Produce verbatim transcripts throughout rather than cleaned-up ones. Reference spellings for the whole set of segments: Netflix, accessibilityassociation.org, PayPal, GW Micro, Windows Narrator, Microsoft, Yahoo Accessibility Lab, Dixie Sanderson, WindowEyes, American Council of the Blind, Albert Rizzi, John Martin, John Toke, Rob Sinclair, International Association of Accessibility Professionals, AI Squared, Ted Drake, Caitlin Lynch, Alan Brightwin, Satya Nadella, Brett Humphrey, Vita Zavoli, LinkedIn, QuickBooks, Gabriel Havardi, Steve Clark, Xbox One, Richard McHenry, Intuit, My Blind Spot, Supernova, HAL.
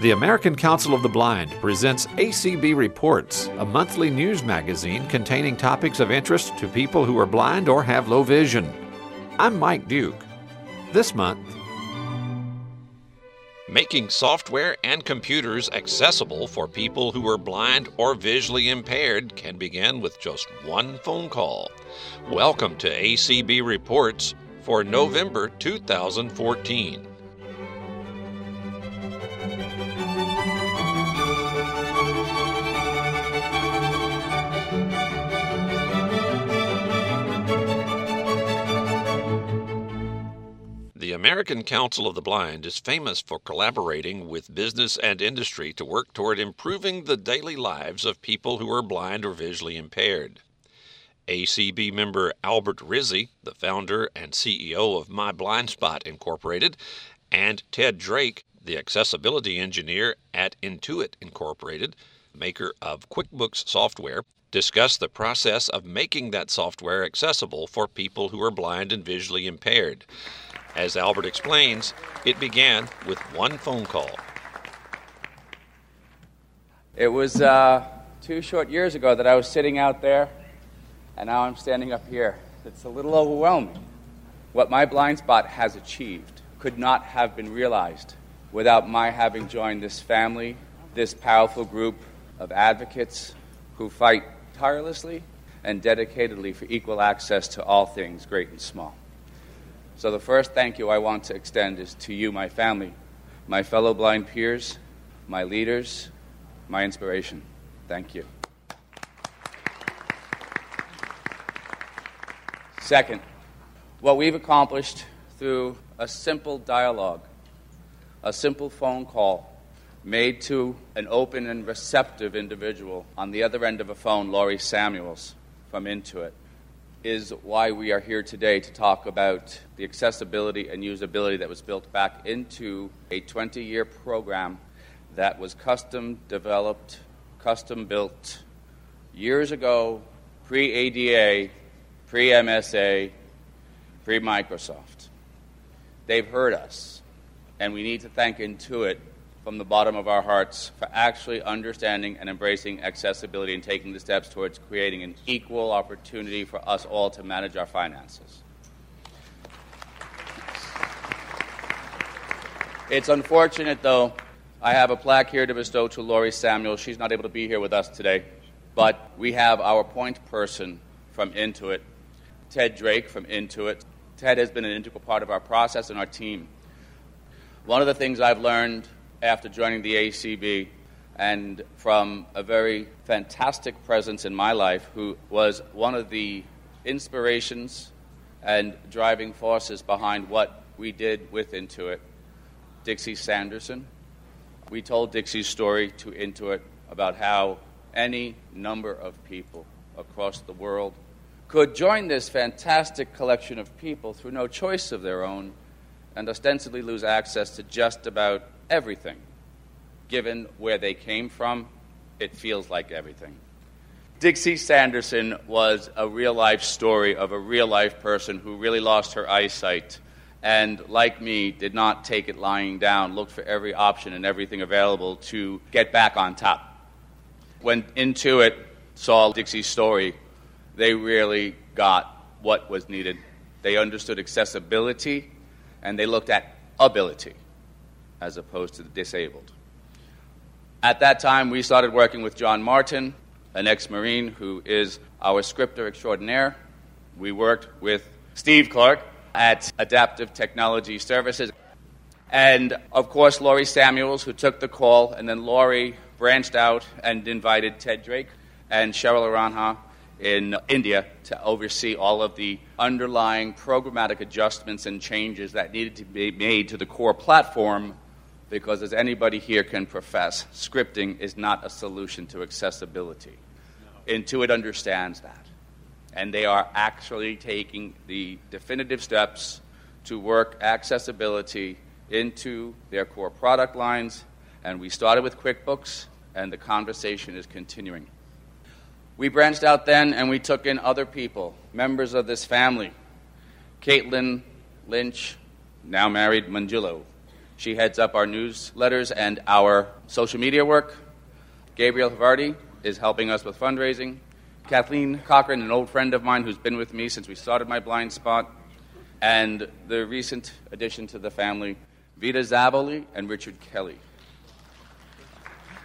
The American Council of the Blind presents A C B Reports, a monthly news magazine containing topics of interest to people who are blind or have low vision. I'm Mike Duke. This month, making software and computers accessible for people who are blind or visually impaired can begin with just one phone call. Welcome to A C B Reports for November two thousand fourteen. The American Council of the Blind is famous for collaborating with business and industry to work toward improving the daily lives of people who are blind or visually impaired. A C B member Albert Rizzi, the founder and C E O of My Blind Spot, Incorporated, and Ted Drake, the accessibility engineer at Intuit, Incorporated, maker of QuickBooks software, discuss the process of making that software accessible for people who are blind and visually impaired. As Albert explains, it began with one phone call. It was uh, two short years ago that I was sitting out there, and now I'm standing up here. It's a little overwhelming. What My Blind Spot has achieved could not have been realized without my having joined this family, this powerful group of advocates who fight tirelessly and dedicatedly for equal access to all things great and small. So the first thank you I want to extend is to you, my family, my fellow blind peers, my leaders, my inspiration. Thank you. Second, what we've accomplished through a simple dialogue, a simple phone call made to an open and receptive individual on the other end of a phone, Laurie Samuels from Intuit, is why we are here today to talk about the accessibility and usability that was built back into a twenty-year program that was custom-developed, custom-built years ago, pre-A D A, pre-M S A, pre-Microsoft. They've heard us, and we need to thank Intuit from the bottom of our hearts for actually understanding and embracing accessibility and taking the steps towards creating an equal opportunity for us all to manage our finances. It's unfortunate, though, I have a plaque here to bestow to Laurie Samuels. She's not able to be here with us today, but we have our point person from Intuit, Ted Drake from Intuit. Ted has been an integral part of our process and our team. One of the things I've learned after joining the A C B and from a very fantastic presence in my life who was one of the inspirations and driving forces behind what we did with Intuit, Dixie Sanderson. We told Dixie's story to Intuit about how any number of people across the world could join this fantastic collection of people through no choice of their own and ostensibly lose access to just about everything. Given where they came from, it feels like everything. Dixie Sanderson was a real-life story of a real-life person who really lost her eyesight and, like me, did not take it lying down, looked for every option and everything available to get back on top. When Intuit saw Dixie's story, they really got what was needed. They understood accessibility, and they looked at ability as opposed to the disabled. At that time, we started working with John Martin, an ex-Marine who is our scripter extraordinaire. We worked with Steve Clark at Adaptive Technology Services. And, of course, Laurie Samuels, who took the call, and then Laurie branched out and invited Ted Drake and Cheryl Aranha in India to oversee all of the underlying programmatic adjustments and changes that needed to be made to the core platform, because as anybody here can profess, scripting is not a solution to accessibility. No. Intuit understands that. And they are actually taking the definitive steps to work accessibility into their core product lines. And we started with QuickBooks, and the conversation is continuing. We branched out then, and we took in other people, members of this family. Caitlin Lynch, now married Manjillo, She heads up our newsletters and our social media work. Gabriel Havardi is helping us with fundraising. Kathleen Cochran, an old friend of mine who's been with me since we started My Blind Spot. And the recent addition to the family, Vita Zavoli and Richard Kelly.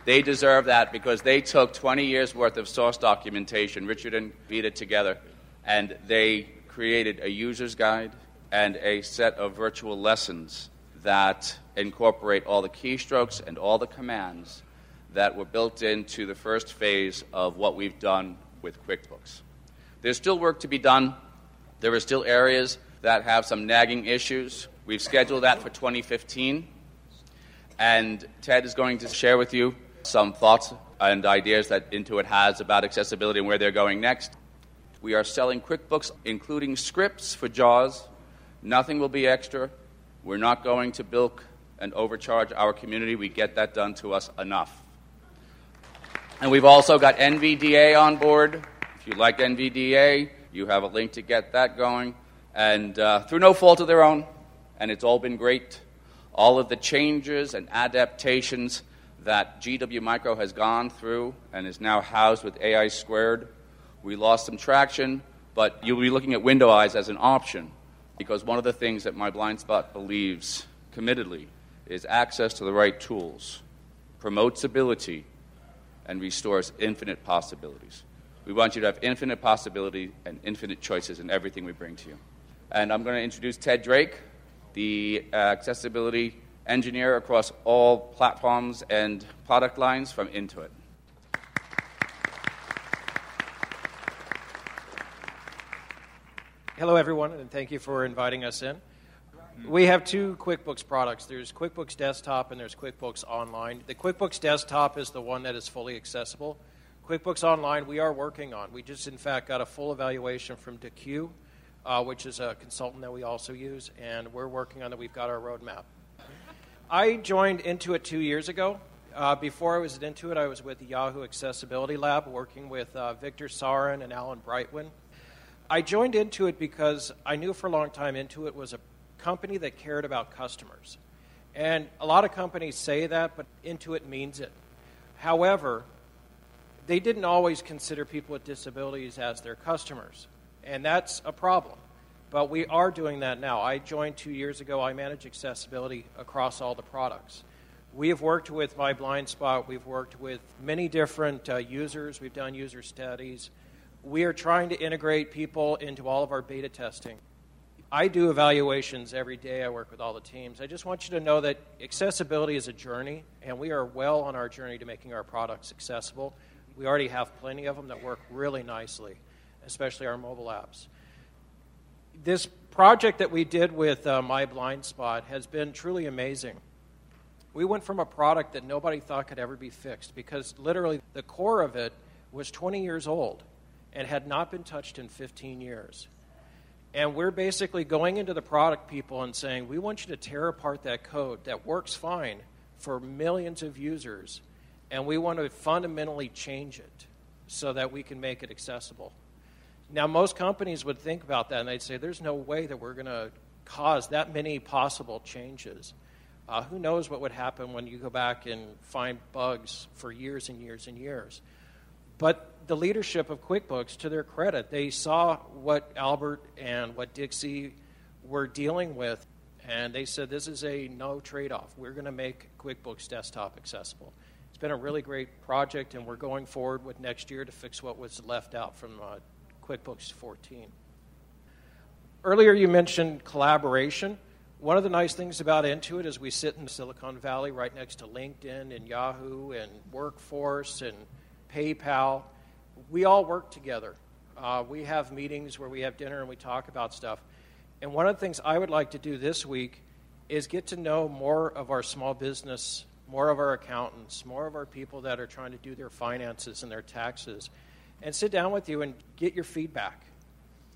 They deserve that because they took twenty years' worth of source documentation, Richard and Vita together, and they created a user's guide and a set of virtual lessons that incorporate all the keystrokes and all the commands that were built into the first phase of what we've done with QuickBooks. There's still work to be done. There are still areas that have some nagging issues. We've scheduled that for twenty fifteen, and Ted is going to share with you some thoughts and ideas that Intuit has about accessibility and where they're going next. We are selling QuickBooks, including scripts for JAWS. Nothing will be extra. We're not going to bilk and overcharge our community. We get that done to us enough. And we've also got N V D A on board. If you like N V D A, you have a link to get that going. And uh, through no fault of their own, and it's all been great, all of the changes and adaptations that G W Micro has gone through and is now housed with A I Squared. We lost some traction, but you'll be looking at WindowEyes as an option because one of the things that My Blind Spot believes committedly is access to the right tools promotes ability and restores infinite possibilities. We want you to have infinite possibility and infinite choices in everything we bring to you. And I'm going to introduce Ted Drake, the uh, accessibility engineer across all platforms and product lines from Intuit. Hello, everyone, and thank you for inviting us in. We have two QuickBooks products. There's QuickBooks Desktop and there's QuickBooks Online. The QuickBooks Desktop is the one that is fully accessible. QuickBooks Online we are working on. We just, in fact, got a full evaluation from Deque, uh, which is a consultant that we also use, and we're working on that. We've got our roadmap. I joined Intuit two years ago. Uh, before I was at Intuit, I was with the Yahoo Accessibility Lab working with uh, Victor Tsaran and Alan Brightwin. I joined Intuit because I knew for a long time Intuit was a company that cared about customers. And a lot of companies say that, but Intuit means it. However, they didn't always consider people with disabilities as their customers, and that's a problem. But we are doing that now. I joined two years ago. I manage accessibility across all the products. We have worked with My Blind Spot. We've worked with many different uh, users. We've done user studies. We are trying to integrate people into all of our beta testing. I do evaluations every day. I work with all the teams. I just want you to know that accessibility is a journey, and we are well on our journey to making our products accessible. We already have plenty of them that work really nicely, especially our mobile apps. This project that we did with uh, My Blind Spot has been truly amazing. We went from a product that nobody thought could ever be fixed because literally the core of it was twenty years old and had not been touched in fifteen years. And we're basically going into the product people and saying, we want you to tear apart that code that works fine for millions of users, and we want to fundamentally change it so that we can make it accessible. Now, most companies would think about that, and they'd say, there's no way that we're going to cause that many possible changes. Uh, who knows what would happen when you go back and find bugs for years and years and years. But the leadership of QuickBooks, to their credit, they saw what Albert and what Dixie were dealing with, and they said, this is a no trade-off. We're going to make QuickBooks Desktop accessible. It's been a really great project, and we're going forward with next year to fix what was left out from uh, QuickBooks fourteen. Earlier you mentioned collaboration. One of the nice things about Intuit is we sit in Silicon Valley right next to LinkedIn and Yahoo and Workforce and PayPal. We all work together. Uh, we have meetings where we have dinner and we talk about stuff. And one of the things I would like to do this week is get to know more of our small business, more of our accountants, more of our people that are trying to do their finances and their taxes, and sit down with you and get your feedback.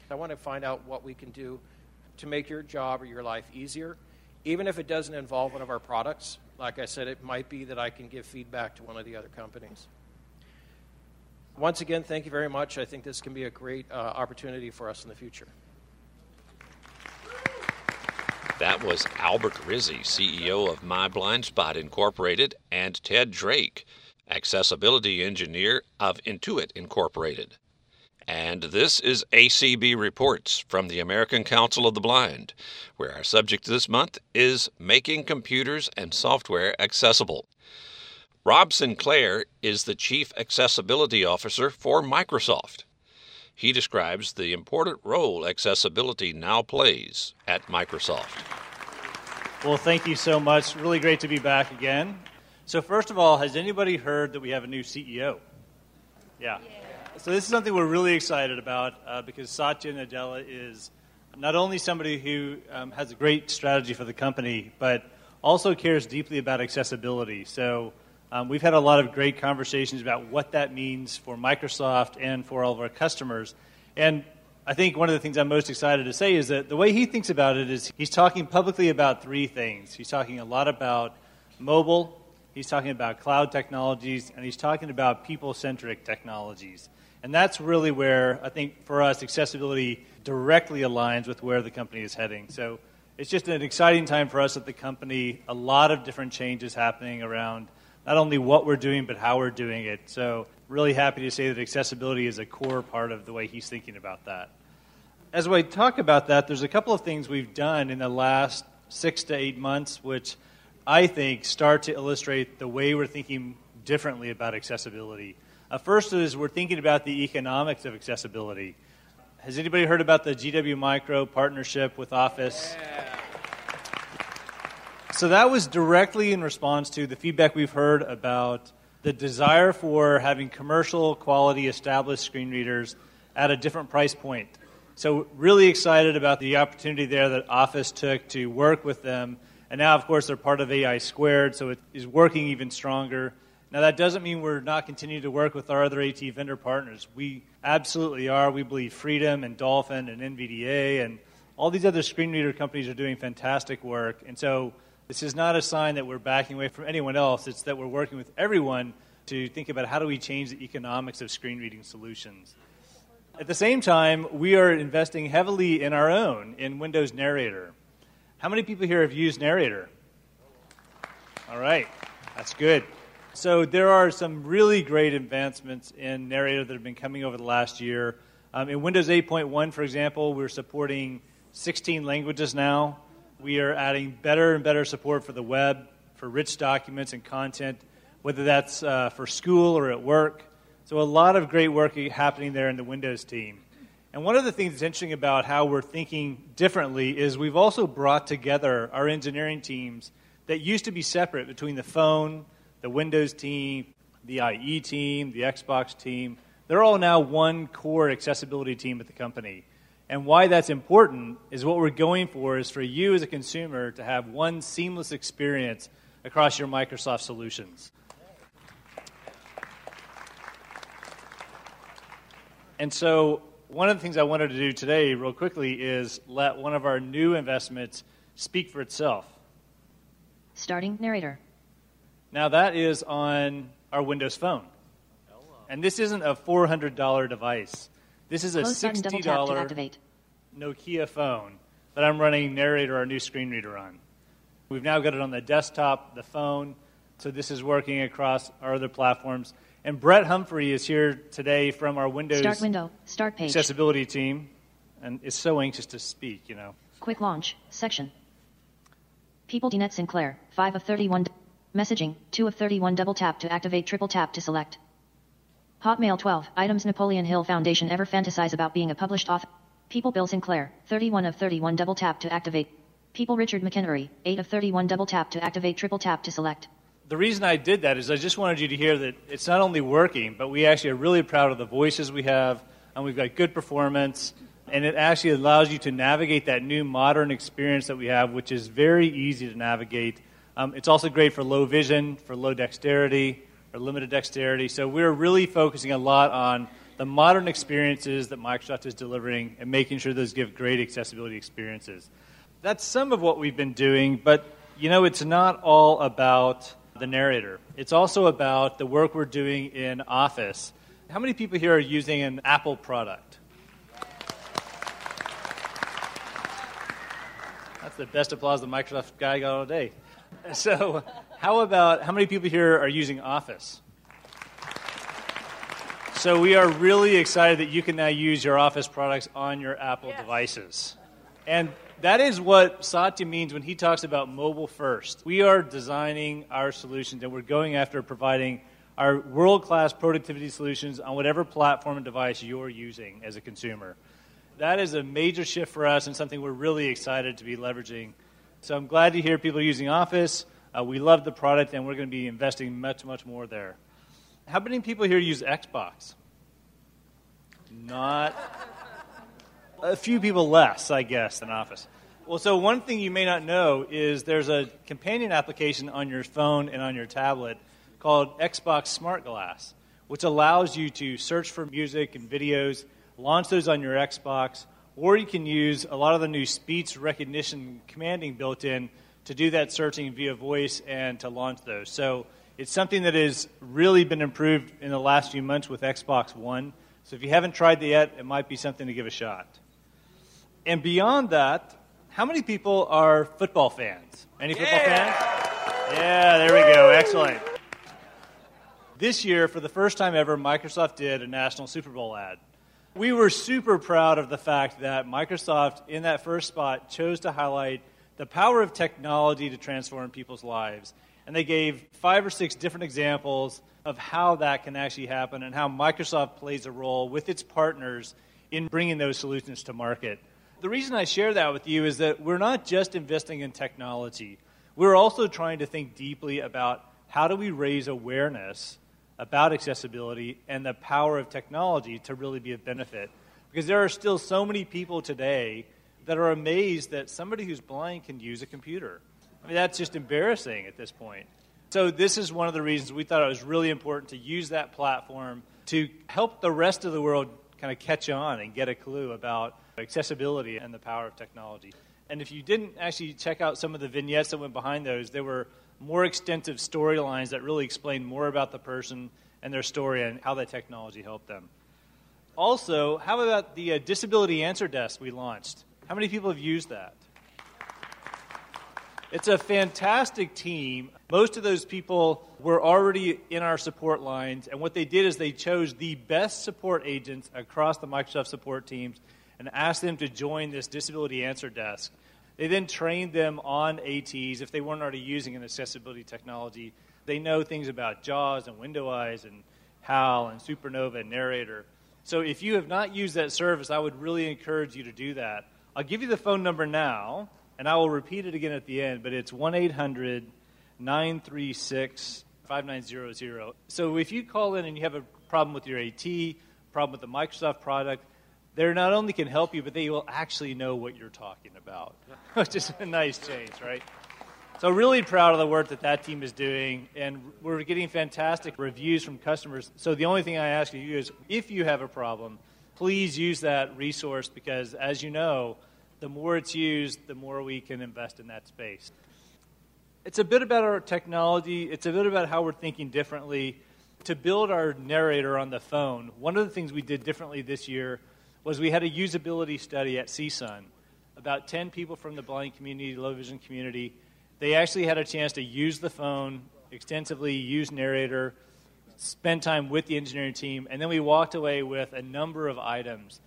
I want to find out what we can do to make your job or your life easier, even if it doesn't involve one of our products. Like I said, it might be that I can give feedback to one of the other companies. Once again, thank you very much. I think this can be a great uh, opportunity for us in the future. That was Albert Rizzi, C E O of My Blind Spot Incorporated, and Ted Drake, Accessibility Engineer of Intuit Incorporated. And this is A C B Reports from the American Council of the Blind, where our subject this month is Making Computers and Software Accessible. Rob Sinclair is the Chief Accessibility Officer for Microsoft. He describes the important role accessibility now plays at Microsoft. Well, thank you so much. Really great to be back again. So first of all, has anybody heard that we have a new C E O? Yeah. yeah. So this is something we're really excited about uh, because Satya Nadella is not only somebody who um, has a great strategy for the company, but also cares deeply about accessibility. So um, we've had a lot of great conversations about what that means for Microsoft and for all of our customers. And I think one of the things I'm most excited to say is that the way he thinks about it is he's talking publicly about three things. He's talking a lot about mobile, he's talking about cloud technologies, and he's talking about people-centric technologies. And that's really where, I think, for us, accessibility directly aligns with where the company is heading. So it's just an exciting time for us at the company. A lot of different changes happening around not only what we're doing, but how we're doing it. So really happy to say that accessibility is a core part of the way he's thinking about that. As we talk about that, there's a couple of things we've done in the last six to eight months, which I think start to illustrate the way we're thinking differently about accessibility. Uh, first is we're thinking about the economics of accessibility. Has anybody heard about the G W Micro partnership with Office? Yeah. So that was directly in response to the feedback we've heard about the desire for having commercial quality established screen readers at a different price point. So really excited about the opportunity there that Office took to work with them. And now, of course, they're part of A I Squared, so it is working even stronger. Now, that doesn't mean we're not continuing to work with our other AT vendor partners. We absolutely are. We believe Freedom and Dolphin and N V D A and all these other screen reader companies are doing fantastic work. And so this is not a sign that we're backing away from anyone else. It's that we're working with everyone to think about how do we change the economics of screen reading solutions. At the same time, we are investing heavily in our own, in Windows Narrator. How many people here have used Narrator? All right. That's good. So there are some really great advancements in Narrator that have been coming over the last year. Um, in Windows eight point one, for example, we're supporting sixteen languages now. We are adding better and better support for the web, for rich documents and content, whether that's uh, for school or at work. So a lot of great work happening there in the Windows team. And one of the things that's interesting about how we're thinking differently is we've also brought together our engineering teams that used to be separate between the phone, the Windows team, the I E team, the Xbox team. They're all now one core accessibility team at the company. And why that's important is what we're going for is for you as a consumer to have one seamless experience across your Microsoft solutions. And so one of the things I wanted to do today real quickly is let one of our new investments speak for itself. Starting Narrator. Now that is on our Windows Phone. And this isn't a four hundred dollars device. This is a sixty dollars Nokia phone that I'm running Narrator, our new screen reader, on. We've now got it on the desktop, the phone, so this is working across our other platforms. And Brett Humphrey is here today from our Windows Start window, start page. Accessibility team and is so anxious to speak, you know. Quick launch, section. People D Net Sinclair, five of thirty-one... Messaging, two of thirty-one double tap to activate, triple tap to select. Hotmail twelve, items Napoleon Hill Foundation ever fantasize about being a published author. People Bill Sinclair, thirty-one of thirty-one double tap to activate. People Richard McHenry, eight of thirty-one double tap to activate, triple tap to select. The reason I did that is I just wanted you to hear that it's not only working, but we actually are really proud of the voices we have, and we've got good performance, and it actually allows you to navigate that new modern experience that we have, which is very easy to navigate. Um, it's also great for low vision, for low dexterity, or limited dexterity. So we're really focusing a lot on the modern experiences that Microsoft is delivering and making sure those give great accessibility experiences. That's some of what we've been doing, but, you know, it's not all about the Narrator. It's also about the work we're doing in Office. How many people here are using an Apple product? That's the best applause the Microsoft guy got all day. So how about, how many people here are using Office? So we are really excited that you can now use your Office products on your Apple yes. devices. And that is what Satya means when he talks about mobile first. We are designing our solutions, and we're going after providing our world-class productivity solutions on whatever platform and device you're using as a consumer. That is a major shift for us and something we're really excited to be leveraging. So I'm glad to hear people are using Office. Uh, we love the product, and we're going to be investing much, much more there. How many people here use Xbox? Not a few people less, I guess, than Office. Well, so one thing you may not know is there's a companion application on your phone and on your tablet called Xbox Smart Glass, which allows you to search for music and videos, launch those on your Xbox, or you can use a lot of the new speech recognition commanding built in to do that searching via voice and to launch those. So it's something that has really been improved in the last few months with Xbox One. So if you haven't tried it yet, it might be something to give a shot. And beyond that, how many people are football fans? Any football yeah. fans? Yeah, there we go. Excellent. This year, for the first time ever, Microsoft did a national Super Bowl ad. We were super proud of the fact that Microsoft, in that first spot, chose to highlight the power of technology to transform people's lives. And they gave five or six different examples of how that can actually happen and how Microsoft plays a role with its partners in bringing those solutions to market. The reason I share that with you is that we're not just investing in technology. We're also trying to think deeply about how do we raise awareness about accessibility and the power of technology to really be of benefit. Because there are still so many people today that are amazed that somebody who's blind can use a computer. I mean, that's just embarrassing at this point. So this is one of the reasons we thought it was really important to use that platform to help the rest of the world kind of catch on and get a clue about accessibility and the power of technology. And if you didn't actually check out some of the vignettes that went behind those, there were more extensive storylines that really explained more about the person and their story and how that technology helped them. Also, how about the uh, Disability Answer Desk we launched? How many people have used that? It's a fantastic team. Most of those people were already in our support lines, and what they did is they chose the best support agents across the Microsoft support teams and asked them to join this Disability Answer Desk. They then trained them on A Ts if they weren't already using an accessibility technology. They know things about JAWS and WindowEyes and HAL and Supernova and Narrator. So if you have not used that service, I would really encourage you to do that. I'll give you the phone number now, and I will repeat it again at the end, but it's one eight hundred, nine three six, five nine zero zero. So if you call in and you have a problem with your AT, problem with the Microsoft product, they not only can help you, but they will actually know what you're talking about, which is a nice change, right? So really proud of the work that that team is doing, and we're getting fantastic reviews from customers. So the only thing I ask you is, if you have a problem, please use that resource because, as you know, the more it's used, the more we can invest in that space. It's a bit about our technology. It's a bit about how we're thinking differently. To build our narrator on the phone, one of the things we did differently this year was we had a usability study at C S U N. About ten people from the blind community, low vision community, they actually had a chance to use the phone extensively, use narrator, spend time with the engineering team, and then we walked away with a number of items.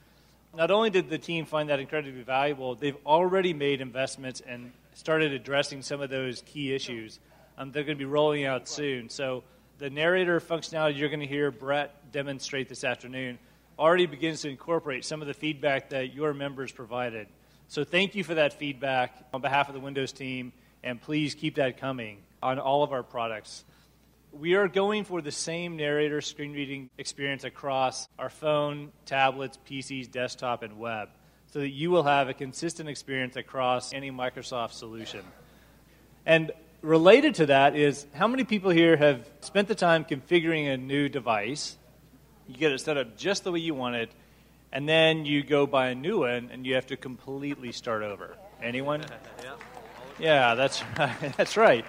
Not only did the team find that incredibly valuable, they've already made investments and started addressing some of those key issues. Um, they're going to be rolling out soon. So the narrator functionality you're going to hear Brett demonstrate this afternoon already begins to incorporate some of the feedback that your members provided. So thank you for that feedback on behalf of the Windows team, and please keep that coming on all of our products. We are going for the same narrator screen reading experience across our phone, tablets, P Cs, desktop, and web so that you will have a consistent experience across any Microsoft solution. And related to that is how many people here have spent the time configuring a new device? You get it set up just the way you want it, and then you go buy a new one, and you have to completely start over. Anyone? Yeah, that's right. That's right.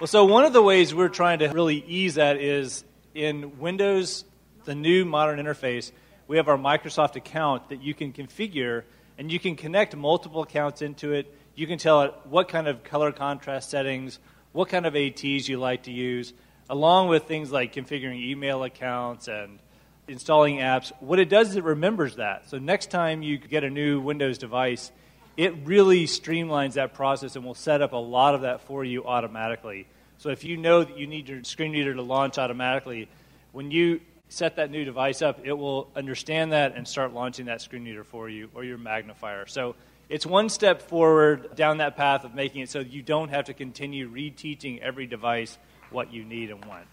Well, so one of the ways we're trying to really ease that is in Windows, the new modern interface, we have our Microsoft account that you can configure, and you can connect multiple accounts into it. You can tell it what kind of color contrast settings, what kind of A Ts you like to use, along with things like configuring email accounts and installing apps. What it does is it remembers that. So next time you get a new Windows device, it really streamlines that process and will set up a lot of that for you automatically. So if you know that you need your screen reader to launch automatically, when you set that new device up, it will understand that and start launching that screen reader for you or your magnifier. So it's one step forward down that path of making it so you don't have to continue reteaching every device what you need and want.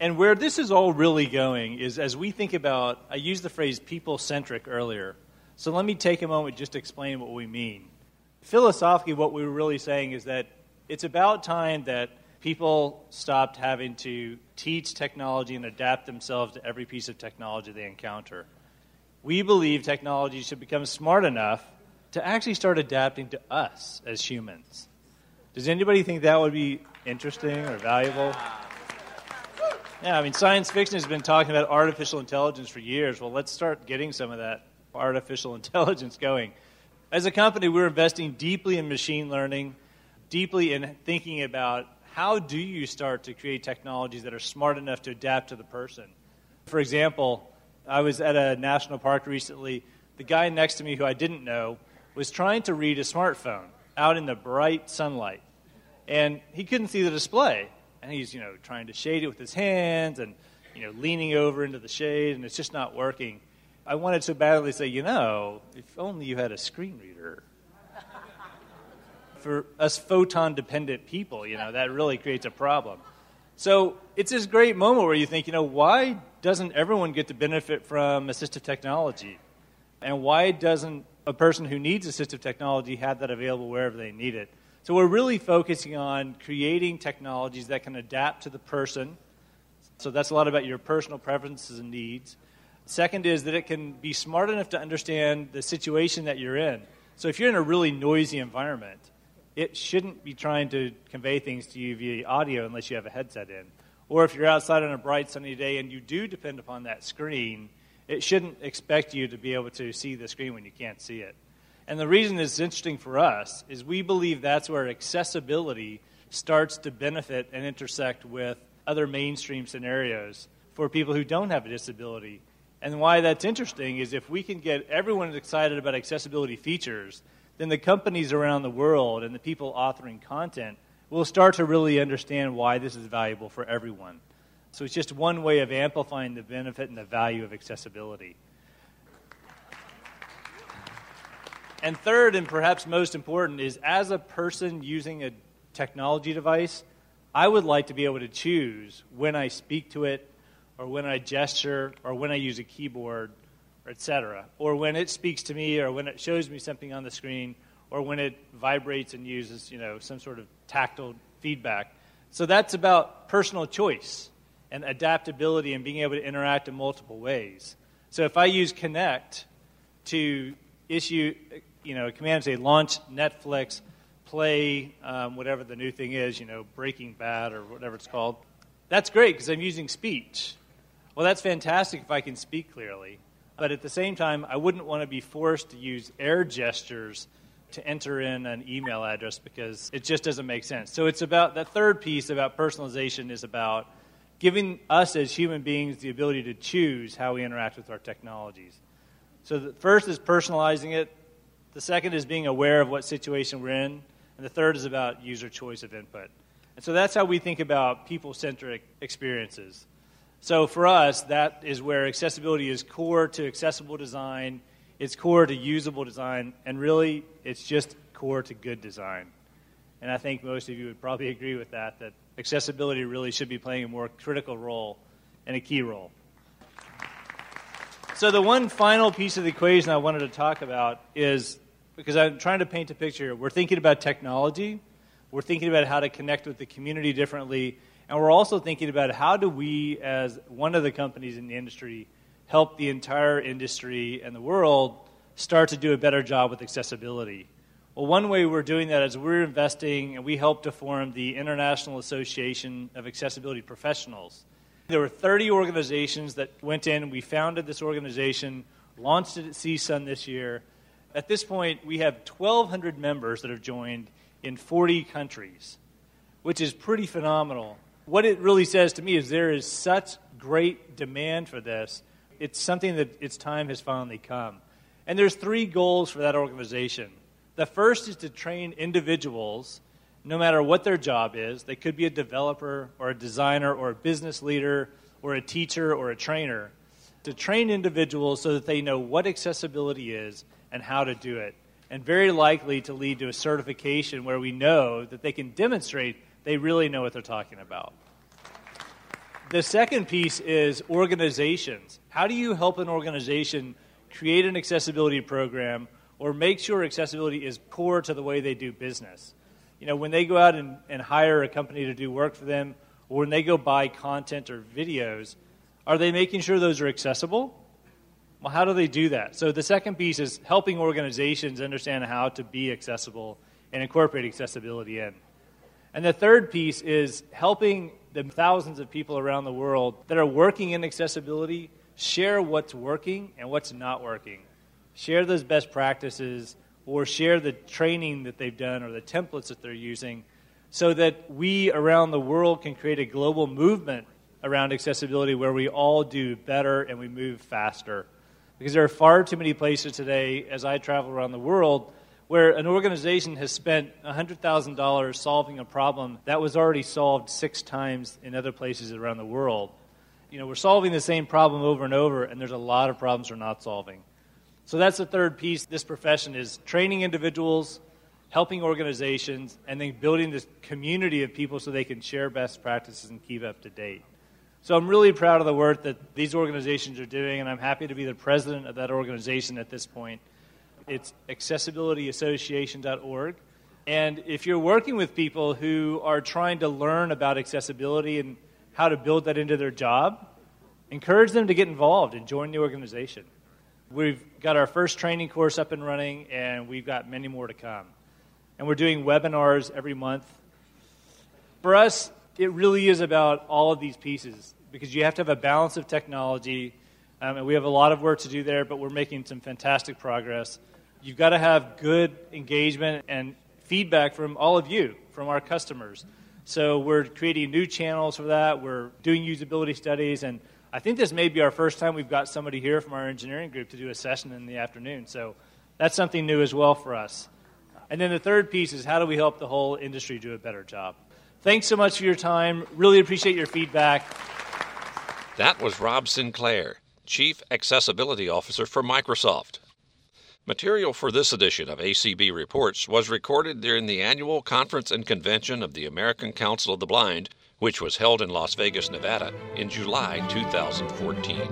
And where this is all really going is as we think about, I used the phrase people-centric earlier. So let me take a moment just to explain what we mean. Philosophically, what we were really saying is that it's about time that people stopped having to teach technology and adapt themselves to every piece of technology they encounter. We believe technology should become smart enough to actually start adapting to us as humans. Does anybody think that would be interesting or valuable? Yeah, I mean, science fiction has been talking about artificial intelligence for years. Well, let's start getting some of that artificial intelligence going. As a company, we're investing deeply in machine learning, deeply in thinking about how do you start to create technologies that are smart enough to adapt to the person. For example, I was at a national park recently. The guy next to me, who I didn't know, was trying to read a smartphone out in the bright sunlight. And he couldn't see the display. And he's, you know, trying to shade it with his hands and, you know, leaning over into the shade, and it's just not working. I wanted so badly to say, you know, if only you had a screen reader. For us photon-dependent people, you know, that really creates a problem. So it's this great moment where you think, you know, why doesn't everyone get to benefit from assistive technology? And why doesn't a person who needs assistive technology have that available wherever they need it? So we're really focusing on creating technologies that can adapt to the person. So that's a lot about your personal preferences and needs. Second is that it can be smart enough to understand the situation that you're in. So if you're in a really noisy environment, it shouldn't be trying to convey things to you via audio unless you have a headset in. Or if you're outside on a bright sunny day and you do depend upon that screen, it shouldn't expect you to be able to see the screen when you can't see it. And the reason it's interesting for us is we believe that's where accessibility starts to benefit and intersect with other mainstream scenarios for people who don't have a disability. And why that's interesting is if we can get everyone excited about accessibility features, then the companies around the world and the people authoring content will start to really understand why this is valuable for everyone. So it's just one way of amplifying the benefit and the value of accessibility. And third, and perhaps most important, is as a person using a technology device, I would like to be able to choose when I speak to it, or when I gesture, or when I use a keyboard, et cetera, or when it speaks to me, or when it shows me something on the screen, or when it vibrates and uses, you know, some sort of tactile feedback. So that's about personal choice and adaptability and being able to interact in multiple ways. So if I use Connect to issue, you know, a command, say launch Netflix, play um, whatever the new thing is, you know, Breaking Bad or whatever it's called. That's great because I'm using speech. Well, that's fantastic if I can speak clearly. But at the same time, I wouldn't want to be forced to use air gestures to enter in an email address because it just doesn't make sense. So it's about that third piece about personalization is about giving us as human beings the ability to choose how we interact with our technologies. So the first is personalizing it. The second is being aware of what situation we're in. And the third is about user choice of input. And so that's how we think about people-centric experiences. So for us, that is where accessibility is core to accessible design. It's core to usable design. And really, it's just core to good design. And I think most of you would probably agree with that, that accessibility really should be playing a more critical role and a key role. So the one final piece of the equation I wanted to talk about is, because I'm trying to paint a picture, we're thinking about technology, we're thinking about how to connect with the community differently, and we're also thinking about how do we, as one of the companies in the industry, help the entire industry and the world start to do a better job with accessibility. Well, one way we're doing that is we're investing, and we helped to form the International Association of Accessibility Professionals. There were thirty organizations that went in. We founded this organization launched it at C S U N this year. At this point, we have twelve hundred members that have joined in forty countries, which is pretty phenomenal. What it really says to me is there is such great demand for this. It's something that its time has finally come. And there's three goals for that organization. The first is to train individuals, no matter what their job is. They could be a developer or a designer or a business leader or a teacher or a trainer, to train individuals so that they know what accessibility is and how to do it, and very likely to lead to a certification where we know that they can demonstrate they really know what they're talking about. The second piece is organizations. How do you help an organization create an accessibility program or make sure accessibility is core to the way they do business? You know, when they go out and, and hire a company to do work for them, or when they go buy content or videos, are they making sure those are accessible? Well, how do they do that? So the second piece is helping organizations understand how to be accessible and incorporate accessibility in. And the third piece is helping the thousands of people around the world that are working in accessibility share what's working and what's not working. Share those best practices or share the training that they've done or the templates that they're using so that we around the world can create a global movement around accessibility where we all do better and we move faster. Because there are far too many places today, as I travel around the world, where an organization has spent one hundred thousand dollars solving a problem that was already solved six times in other places around the world. You know, we're solving the same problem over and over, and there's a lot of problems we're not solving. So that's the third piece. This profession is training individuals, helping organizations, and then building this community of people so they can share best practices and keep up to date. So I'm really proud of the work that these organizations are doing, and I'm happy to be the president of that organization at this point. It's accessibility association dot org. And if you're working with people who are trying to learn about accessibility and how to build that into their job, encourage them to get involved and join the organization. We've got our first training course up and running, and we've got many more to come. And we're doing webinars every month. For us, it really is about all of these pieces, because you have to have a balance of technology, um, and we have a lot of work to do there, but we're making some fantastic progress. You've got to have good engagement and feedback from all of you, from our customers. So we're creating new channels for that. We're doing usability studies, and I think this may be our first time we've got somebody here from our engineering group to do a session in the afternoon. So that's something new as well for us. And then the third piece is how do we help the whole industry do a better job? Thanks so much for your time. Really appreciate your feedback. That was Rob Sinclair, Chief Accessibility Officer for Microsoft. Material for this edition of A C B Reports was recorded during the annual conference and convention of the American Council of the Blind, which was held in Las Vegas, Nevada, in July two thousand fourteen.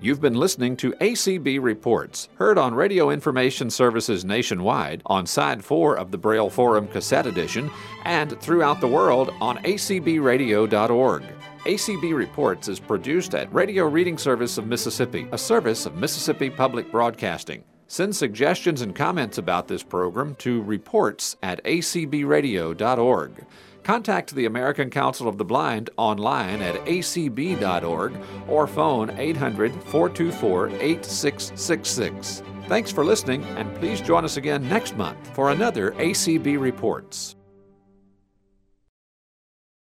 You've been listening to A C B Reports, heard on Radio Information Services nationwide on Side four of the Braille Forum Cassette Edition and throughout the world on A C B radio dot org. A C B Reports is produced at Radio Reading Service of Mississippi, a service of Mississippi Public Broadcasting. Send suggestions and comments about this program to reports at A C B radio dot org. Contact the American Council of the Blind online at A C B dot org or phone eight hundred, four two four, eight six six six. Thanks for listening, and please join us again next month for another A C B Reports.